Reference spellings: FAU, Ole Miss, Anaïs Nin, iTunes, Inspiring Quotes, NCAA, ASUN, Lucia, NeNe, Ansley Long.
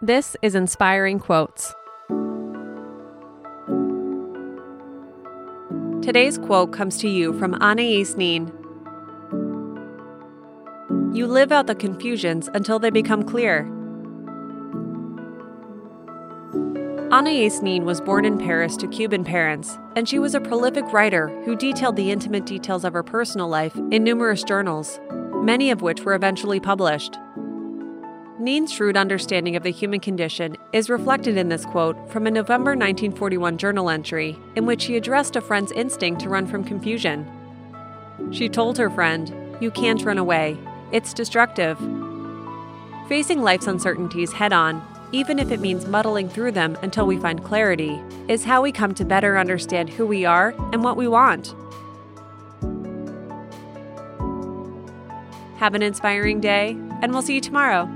This is Inspiring Quotes. Today's quote comes to you from Anaïs Nin. You live out the confusions until they become clear. Anaïs Nin was born in Paris to Cuban parents, and she was a prolific writer who detailed the intimate details of her personal life in numerous journals, many of which were eventually published. Nin's shrewd understanding of the human condition is reflected in this quote from a November 1941 journal entry in which she addressed a friend's instinct to run from confusion. She told her friend, "You can't run away. It's destructive." Facing life's uncertainties head-on, even if it means muddling through them until we find clarity, is how we come to better understand who we are and what we want. Have an inspiring day, and we'll see you tomorrow.